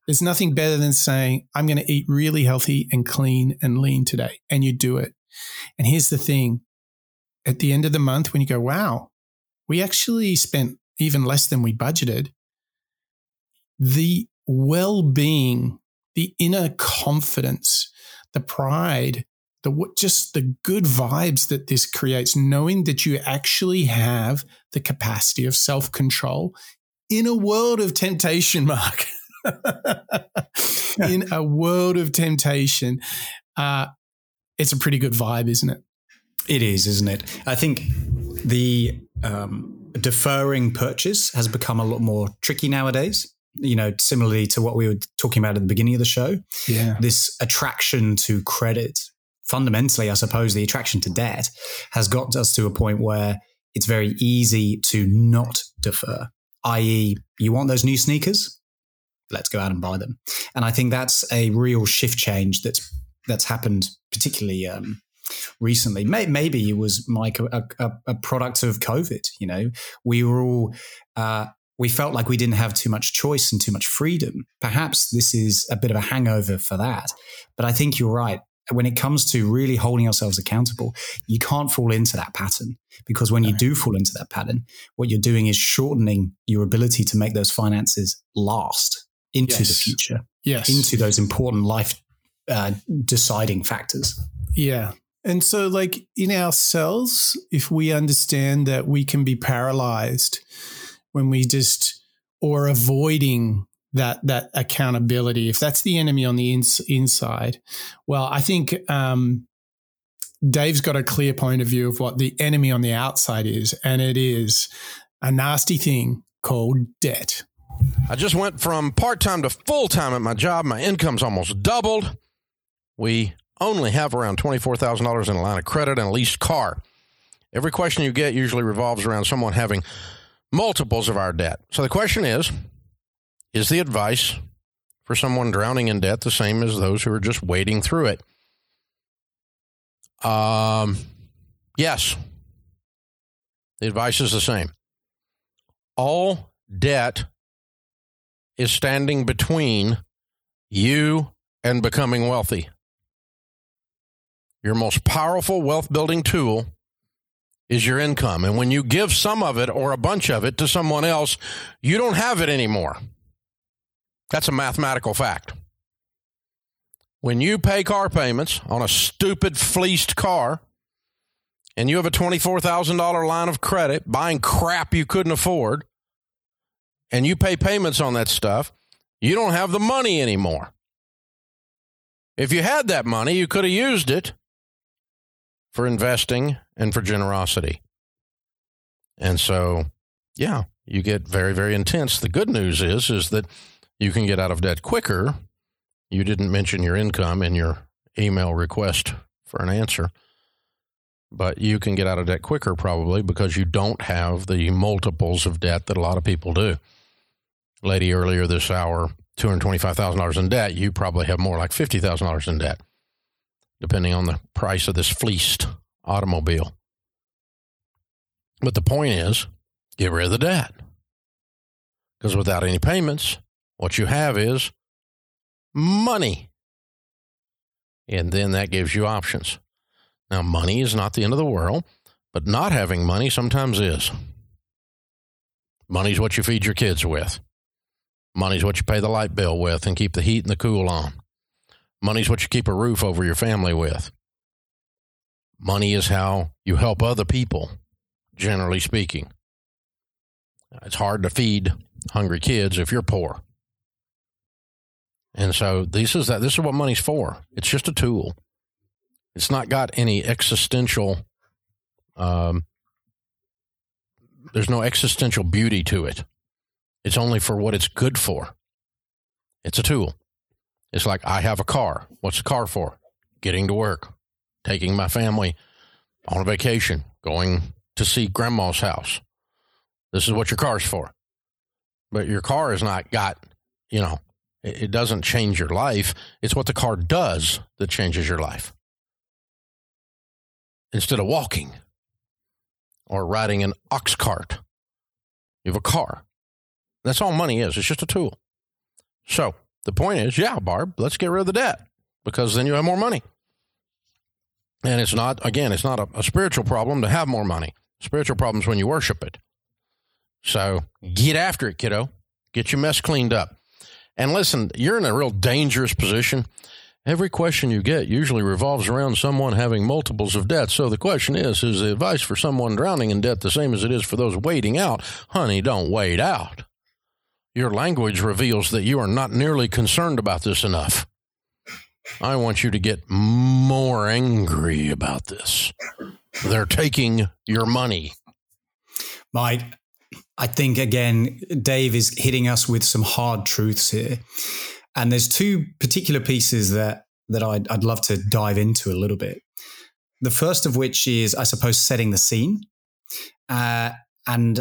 There's nothing better than saying, I'm going to eat really healthy and clean and lean today, and you do it. And here's the thing. At the end of the month, when you go, wow, we actually spent even less than we budgeted, the well-being, the inner confidence, the pride, just the good vibes that this creates, knowing that you actually have the capacity of self-control in a world of temptation, Mark. In a world of temptation. It's a pretty good vibe, isn't it? It is, isn't it? I think the deferring purchase has become a lot more tricky nowadays. You know, similarly to what we were talking about at the beginning of the show, this attraction to credit, fundamentally, I suppose the attraction to debt has got us to a point where it's very easy to not defer, i.e. you want those new sneakers, let's go out and buy them. And I think that's a real shift change that's happened particularly recently. Maybe it was, Mike, a product of COVID. You know, we were all... we felt like we didn't have too much choice and too much freedom. Perhaps this is a bit of a hangover for that. But I think you're right. When it comes to really holding ourselves accountable, you can't fall into that pattern, because when you do fall into that pattern, what you're doing is shortening your ability to make those finances last into the future. yes, into those important life deciding factors. Yeah. And so like in ourselves, if we understand that we can be paralyzed when we just, or avoiding that accountability, if that's the enemy on the inside, well, I think Dave's got a clear point of view of what the enemy on the outside is, and it is a nasty thing called debt. I just went from part-time to full-time at my job. My income's almost doubled. We only have around $24,000 in a line of credit and a leased car. Every question you get usually revolves around someone having multiples of our debt. So the question is the advice for someone drowning in debt the same as those who are just wading through it? Yes. The advice is the same. All debt is standing between you and becoming wealthy. Your most powerful wealth-building tool is your income. And when you give some of it or a bunch of it to someone else, you don't have it anymore. That's a mathematical fact. When you pay car payments on a stupid fleeced car and you have a $24,000 line of credit buying crap you couldn't afford and you pay payments on that stuff, you don't have the money anymore. If you had that money, you could have used it for investing and for generosity. And so, yeah, you get very, very intense. The good news is that you can get out of debt quicker. You didn't mention your income in your email request for an answer, but you can get out of debt quicker probably because you don't have the multiples of debt that a lot of people do. Lady earlier this hour, $225,000 in debt. You probably have more like $50,000 in debt, depending on the price of this fleeced automobile. But the point is, get rid of the debt, because without any payments, what you have is money. And then that gives you options. Now, money is not the end of the world, but not having money sometimes is. Money's what you feed your kids with. Money's what you pay the light bill with and keep the heat and the cool on. Money's what you keep a roof over your family with. Money is how you help other people, generally speaking. It's hard to feed hungry kids if you're poor. And so this is what money's for. It's just a tool. It's not got any existential, there's no existential beauty to it. It's only for what it's good for. It's a tool. It's like, I have a car. What's the car for? Getting to work, taking my family on a vacation, going to see grandma's house. This is what your car's for. But your car is not got, it doesn't change your life. It's what the car does that changes your life. Instead of walking or riding an ox cart, you have a car. That's all money is. It's just a tool. So the point is, yeah, Barb, let's get rid of the debt, because then you have more money. And it's not a spiritual problem to have more money. Spiritual problems when you worship it. So get after it, kiddo. Get your mess cleaned up. And listen, you're in a real dangerous position. Every question you get usually revolves around someone having multiples of debt. So the question is the advice for someone drowning in debt the same as it is for those wading out? Honey, don't wade out. Your language reveals that you are not nearly concerned about this enough. I want you to get more angry about this. They're taking your money. Mike, I think, again, Dave is hitting us with some hard truths here. And there's two particular pieces that I'd love to dive into a little bit. The first of which is, I suppose, setting the scene and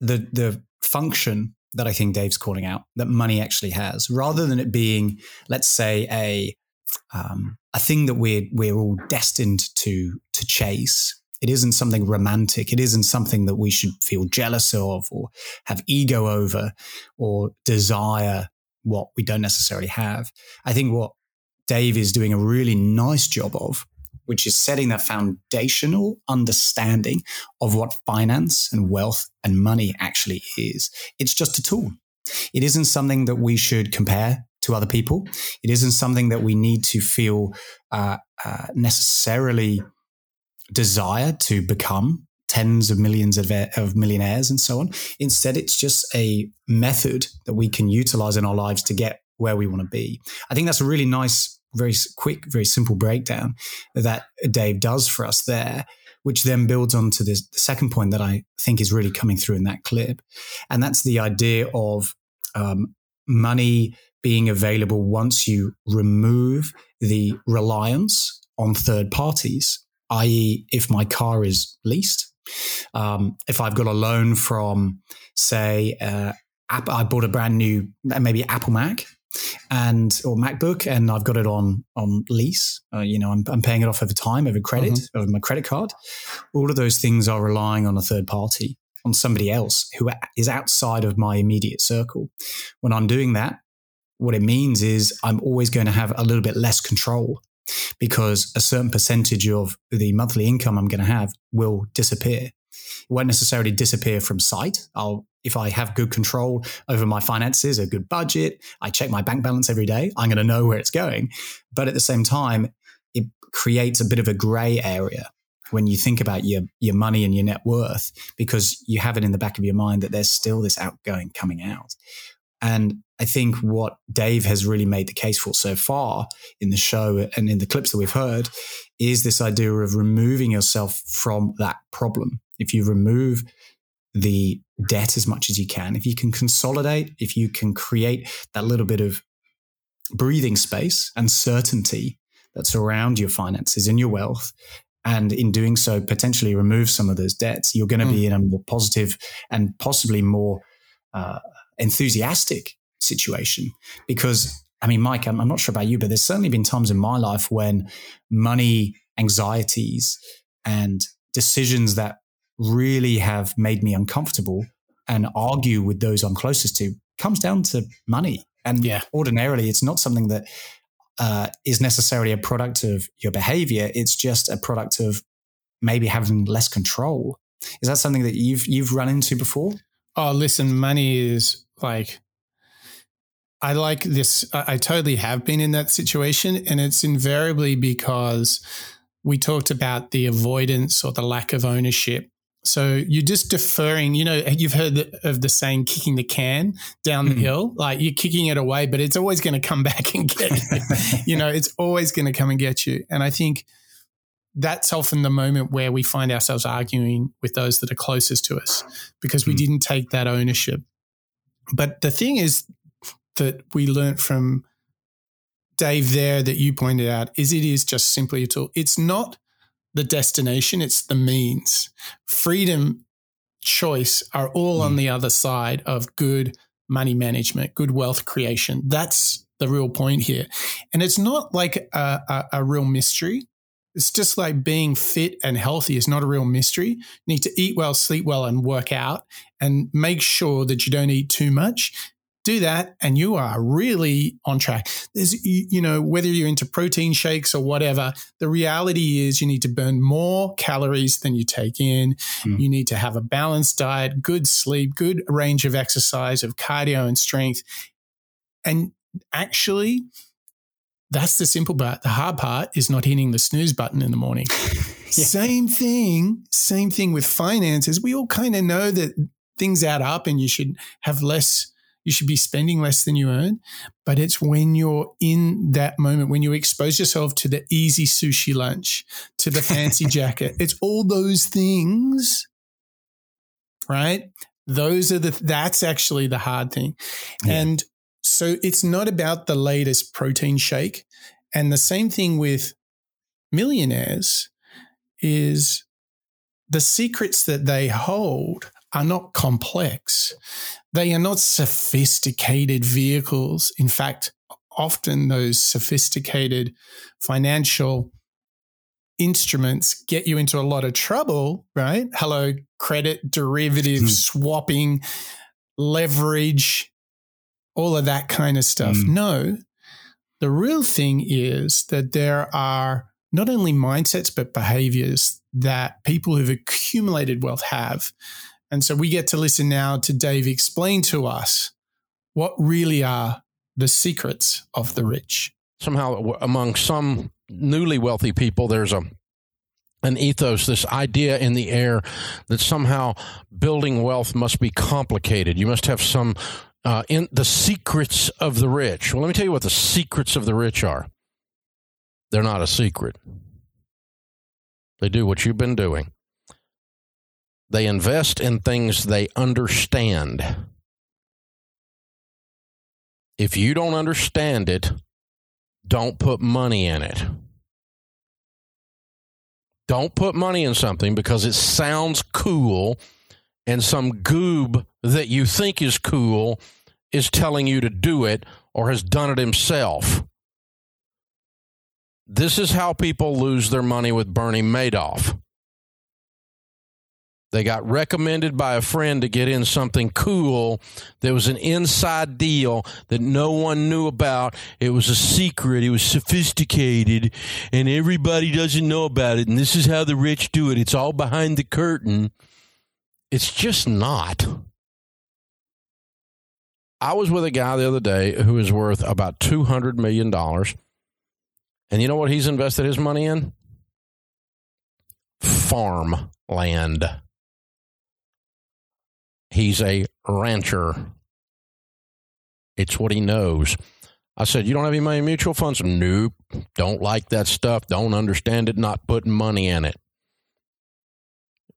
the function that I think Dave's calling out that money actually has, rather than it being, let's say, a thing that we're all destined to chase. It isn't something romantic. It isn't something that we should feel jealous of or have ego over or desire what we don't necessarily have. I think what Dave is doing a really nice job of, which is setting that foundational understanding of what finance and wealth and money actually is. It's just a tool. It isn't something that we should compare to other people. It isn't something that we need to feel necessarily desire to become tens of millions of millionaires and so on. Instead, it's just a method that we can utilize in our lives to get where we want to be. I think that's a really nice, very quick, very simple breakdown that Dave does for us there, which then builds onto this, the second point that I think is really coming through in that clip. And that's the idea of money being available once you remove the reliance on third parties, i.e. if my car is leased, if I've got a loan from, say, I bought a brand new, maybe Apple Mac, and or MacBook, and I've got it on lease. I'm paying it off over time, over credit, over my credit card. All of those things are relying on a third party, on somebody else who is outside of my immediate circle. When I'm doing that, what it means is I'm always going to have a little bit less control, because a certain percentage of the monthly income I'm going to have will disappear. It won't necessarily disappear from sight. If I have good control over my finances, a good budget, I check my bank balance every day, I'm going to know where it's going. But at the same time, it creates a bit of a gray area when you think about your money and your net worth, because you have it in the back of your mind that there's still this outgoing coming out. And I think what Dave has really made the case for so far in the show and in the clips that we've heard is this idea of removing yourself from that problem. If you remove the debt as much as you can, if you can consolidate, if you can create that little bit of breathing space and certainty that's around your finances and your wealth, and in doing so, potentially remove some of those debts, you're going to be in a more positive and possibly more enthusiastic situation. Because, I mean, Mike, I'm not sure about you, but there's certainly been times in my life when money anxieties and decisions that really have made me uncomfortable and argue with those I'm closest to comes down to money. And ordinarily, it's not something that is necessarily a product of your behavior. It's just a product of maybe having less control. Is that something that you've run into before? Oh, listen, money is like, I like this. I totally have been in that situation, and it's invariably because we talked about the avoidance or the lack of ownership. So you're just deferring, you've heard of the saying, kicking the can down the hill, like you're kicking it away, but it's always going to come back and get you. It's always going to come and get you. And I think that's often the moment where we find ourselves arguing with those that are closest to us, because we didn't take that ownership. But the thing is that we learned from Dave there that you pointed out is it is just simply a tool. It's not the destination, it's the means. Freedom, choice are all on the other side of good money management, good wealth creation. That's the real point here. And it's not like a real mystery. It's just like being fit and healthy is not a real mystery. You need to eat well, sleep well, and work out, and make sure that you don't eat too much. Do that and you are really on track. There's, whether you're into protein shakes or whatever, the reality is you need to burn more calories than you take in. You need to have a balanced diet, good sleep, good range of exercise, of cardio and strength. And actually, that's the simple part. The hard part is not hitting the snooze button in the morning. Same thing with finances. We all kind of know that things add up and you should have less. You should be spending less than you earn, but it's when you're in that moment, when you expose yourself to the easy sushi lunch, to the fancy jacket, it's all those things, right? That's actually the hard thing. Yeah. And so it's not about the latest protein shake. And the same thing with millionaires is the secrets that they hold are not complex. They are not sophisticated vehicles. In fact, often those sophisticated financial instruments get you into a lot of trouble, right? Hello, credit, derivative, swapping, leverage, all of that kind of stuff. No, the real thing is that there are not only mindsets, but behaviors that people who've accumulated wealth have. And so we get to listen now to Dave explain to us what really are the secrets of the rich. Somehow among some newly wealthy people, there's an ethos, this idea in the air that somehow building wealth must be complicated. You must have some in the secrets of the rich. Well, let me tell you what the secrets of the rich are. They're not a secret. They do what you've been doing. They invest in things they understand. If you don't understand it, don't put money in it. Don't put money in something because it sounds cool and some goob that you think is cool is telling you to do it or has done it himself. This is how people lose their money with Bernie Madoff. They got recommended by a friend to get in something cool. There was an inside deal that no one knew about. It was a secret. It was sophisticated, and everybody doesn't know about it. And this is how the rich do it. It's all behind the curtain. It's just not. I was with a guy the other day who is worth about $200 million. And you know what he's invested his money in? Farmland. He's a rancher. It's what he knows. I said, you don't have any money in mutual funds? Nope. Don't like that stuff. Don't understand it. Not putting money in it.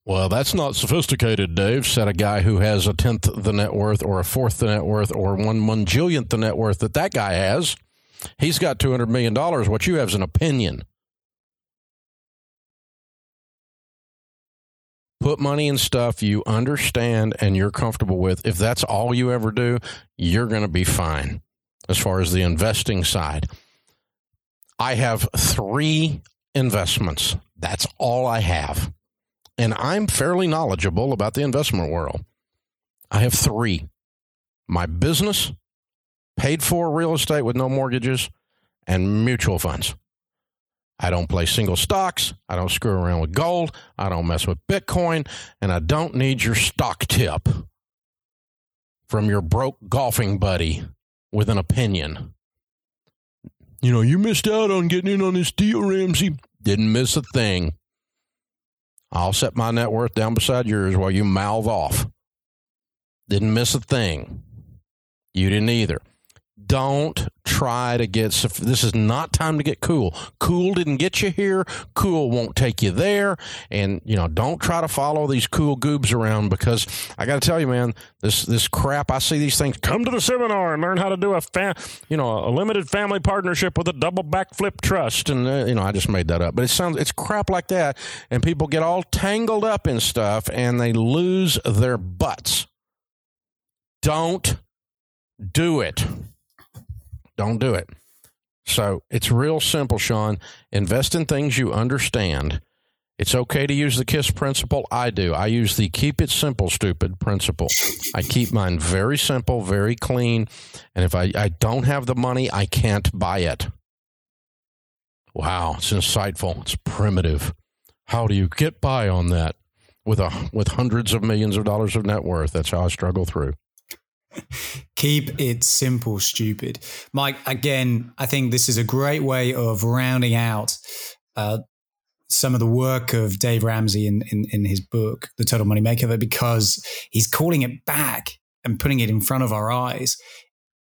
Well, that's not sophisticated, Dave, said a guy who has a tenth the net worth or a fourth the net worth or one jillionth the net worth that guy has. He's got $200 million. What you have is an opinion. Put money in stuff you understand and you're comfortable with. If that's all you ever do, you're going to be fine as far as the investing side. I have 3 investments. That's all I have. And I'm fairly knowledgeable about the investment world. I have 3. My business, paid for real estate with no mortgages, and mutual funds. I don't play single stocks. I don't screw around with gold. I don't mess with Bitcoin. And I don't need your stock tip from your broke golfing buddy with an opinion. You know, you missed out on getting in on this deal, Ramsey. Didn't miss a thing. I'll set my net worth down beside yours while you mouth off. Didn't miss a thing. You didn't either. Don't try to get, this is not time to get cool. Cool didn't get you here. Cool won't take you there. And, you know, don't try to follow these cool goobs around because I got to tell you, man, this crap, I see these things, come to the seminar and learn how to do a limited family partnership with a double backflip trust. And, I just made that up, but it's crap like that. And people get all tangled up in stuff and they lose their butts. Don't do it. Don't do it. So it's real simple, Sean. Invest in things you understand. It's okay to use the KISS principle. I do. I use the keep it simple, stupid principle. I keep mine very simple, very clean. And if I don't have the money, I can't buy it. Wow, it's insightful. It's primitive. How do you get by on that with hundreds of millions of dollars of net worth? That's how I struggle through. Keep it simple, stupid. Mike, again, I think this is a great way of rounding out some of the work of Dave Ramsey in his book, The Total Money Makeover, because he's calling it back and putting it in front of our eyes.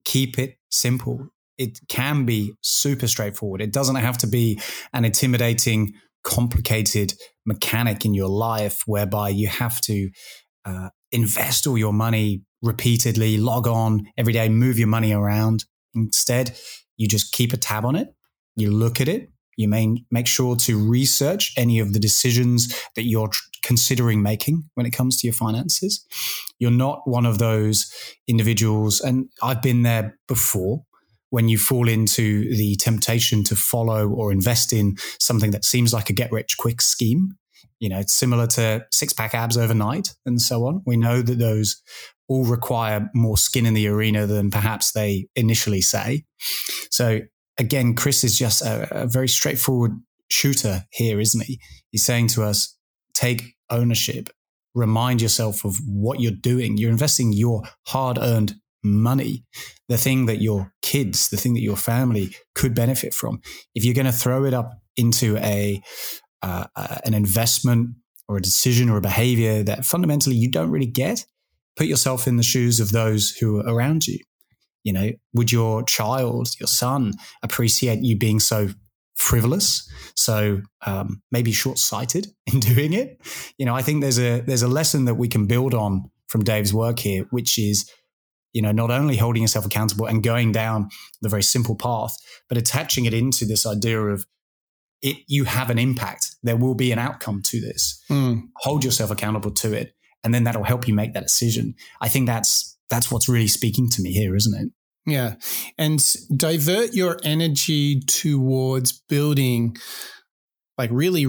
Keep it simple. It can be super straightforward. It doesn't have to be an intimidating, complicated mechanic in your life whereby you have to invest all your money repeatedly, log on every day, move your money around. Instead, you just keep a tab on it. You look at it. You make sure to research any of the decisions that you're considering making when it comes to your finances. You're not one of those individuals, and I've been there before, when you fall into the temptation to follow or invest in something that seems like a get-rich-quick scheme. You know, it's similar to six-pack abs overnight and so on. We know that those all require more skin in the arena than perhaps they initially say. So again, Chris is just a very straightforward shooter here, isn't he? He's saying to us, take ownership, remind yourself of what you're doing. You're investing your hard-earned money, the thing that you're kids, the thing that your family could benefit from. If you're going to throw it up into an investment or a decision or a behavior that fundamentally you don't really get, put yourself in the shoes of those who are around you. You know, would your child, your son, appreciate you being so frivolous, so maybe short-sighted in doing it? You know, I think there's a lesson that we can build on from Dave's work here, which is, you know, not only holding yourself accountable and going down the very simple path, but attaching it into this idea of it, you have an impact. There will be an outcome to this. Hold yourself accountable to it, and then that'll help you make that decision. I think that's what's really speaking to me here, isn't it? Yeah. And divert your energy towards building like really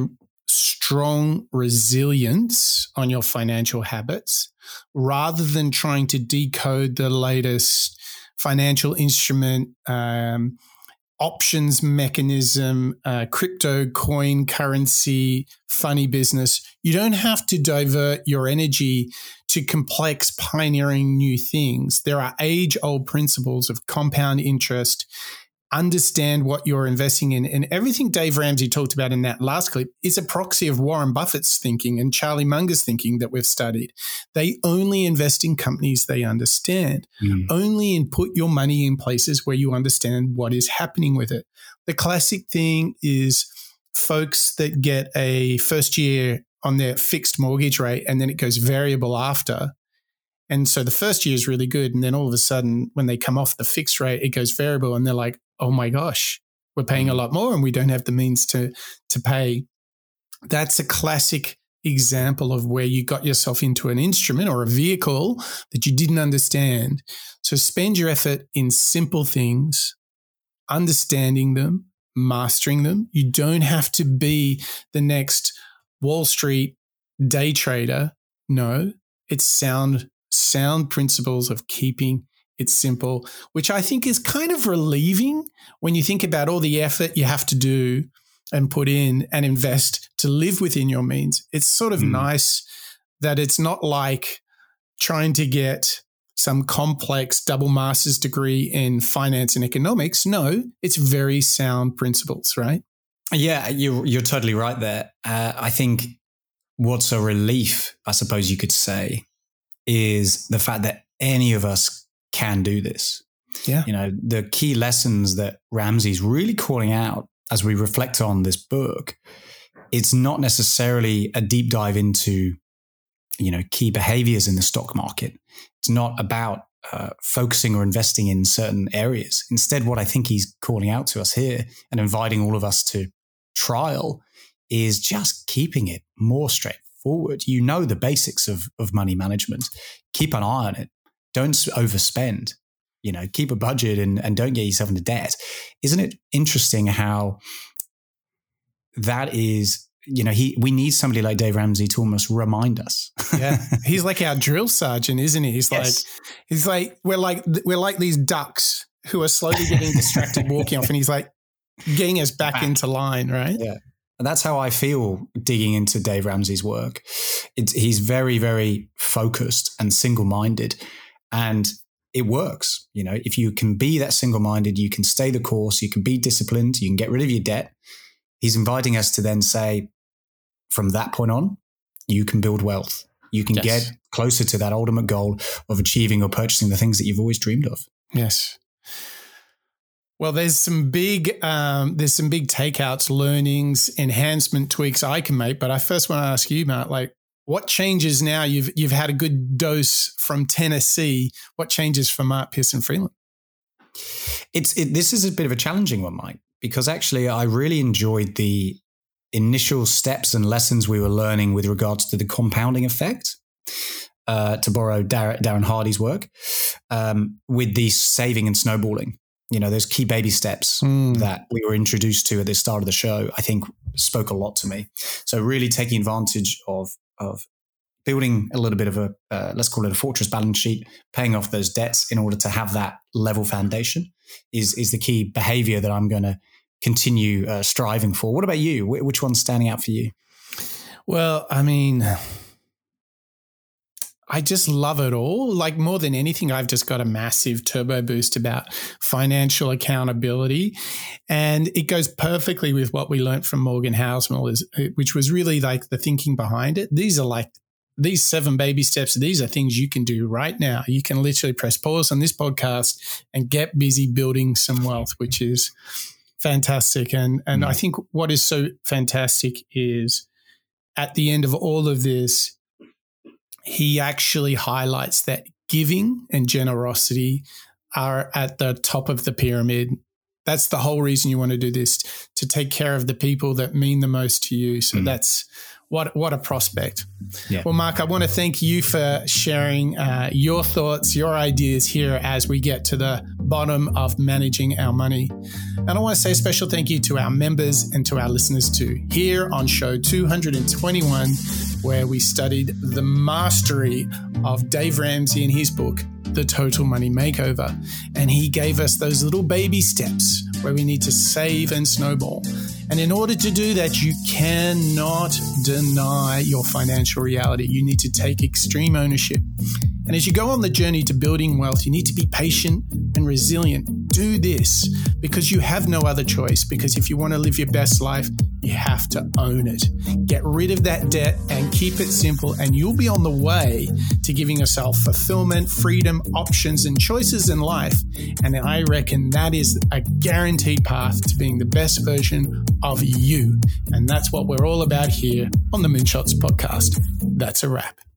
strong resilience on your financial habits rather than trying to decode the latest financial instrument, options mechanism, crypto, coin, currency, funny business. You don't have to divert your energy to complex pioneering new things. There are age-old principles of compound interest. Understand what you're investing in. And everything Dave Ramsey talked about in that last clip is a proxy of Warren Buffett's thinking and Charlie Munger's thinking that we've studied. They only invest in companies they understand. Only and put your money in places where you understand what is happening with it. The classic thing is folks that get a first year on their fixed mortgage rate and then it goes variable after. And so the first year is really good. And then all of a sudden when they come off the fixed rate, it goes variable and they're like, oh my gosh, we're paying a lot more and we don't have the means to pay. That's a classic example of where you got yourself into an instrument or a vehicle that you didn't understand. So spend your effort in simple things, understanding them, mastering them. You don't have to be the next Wall Street day trader. No, it's sound principles of keeping it simple, which I think is kind of relieving when you think about all the effort you have to do and put in and invest to live within your means. It's sort of nice that it's not like trying to get some complex double master's degree in finance and economics. No, it's very sound principles, right? Yeah, you're totally right there. I think what's a relief, I suppose you could say, is the fact that any of us can do this. Yeah. You know, the key lessons that Ramsey's really calling out as we reflect on this book, it's not necessarily a deep dive into, you know, key behaviors in the stock market. It's not about focusing or investing in certain areas. Instead, what I think he's calling out to us here and inviting all of us to trial is just keeping it more straightforward. You know the basics of money management. Keep an eye on it. Don't overspend. You know, keep a budget and don't get yourself into debt. Isn't it interesting how that is? You know, we need somebody like Dave Ramsey to almost remind us. Yeah, he's like our drill sergeant, isn't he? He's like we're like these ducks who are slowly getting distracted, walking off, and he's like getting us back into line, right? Yeah, and that's how I feel digging into Dave Ramsey's work. He's very, very focused and single-minded, and it works. You know, if you can be that single-minded, you can stay the course, you can be disciplined, you can get rid of your debt. He's inviting us to then say, from that point on, you can build wealth. You can get closer to that ultimate goal of achieving or purchasing the things that you've always dreamed of. Yes. Well, there's some big takeouts, learnings, enhancement tweaks I can make. But I first want to ask you, Mark, like, what changes now? You've had a good dose from Tennessee. What changes for Mark Pearson Freeland? This is a bit of a challenging one, Mike, because actually I really enjoyed the initial steps and lessons we were learning with regards to the compounding effect, to borrow Darren Hardy's work, with the saving and snowballing. You know, those key baby steps that we were introduced to at the start of the show, I think spoke a lot to me. So really taking advantage of building a little bit of a, let's call it a fortress balance sheet, paying off those debts in order to have that level foundation is the key behavior that I'm going to continue striving for. What about you? Which one's standing out for you? Well, I mean, I just love it all. Like, more than anything, I've just got a massive turbo boost about financial accountability. And it goes perfectly with what we learned from Morgan Housel, which was really like the thinking behind it. These are like these 7 baby steps. These are things you can do right now. You can literally press pause on this podcast and get busy building some wealth, which is fantastic. And I think what is so fantastic is at the end of all of this, he actually highlights that giving and generosity are at the top of the pyramid. That's the whole reason you want to do this, to take care of the people that mean the most to you. So that's what a prospect. Yeah. Well, Mark, I want to thank you for sharing your thoughts, your ideas here as we get to the bottom of managing our money. And I want to say a special thank you to our members and to our listeners too, here on show 221, where we studied the mastery of Dave Ramsey in his book, The Total Money Makeover. And he gave us those little baby steps where we need to save and snowball. And in order to do that, you cannot deny your financial reality. You need to take extreme ownership. And as you go on the journey to building wealth, you need to be patient and resilient. Do this because you have no other choice, because if you want to live your best life, you have to own it. Get rid of that debt and keep it simple, and you'll be on the way to giving yourself fulfillment, freedom, options, and choices in life. And I reckon that is a guaranteed path to being the best version of you. And that's what we're all about here on the Moonshots podcast. That's a wrap.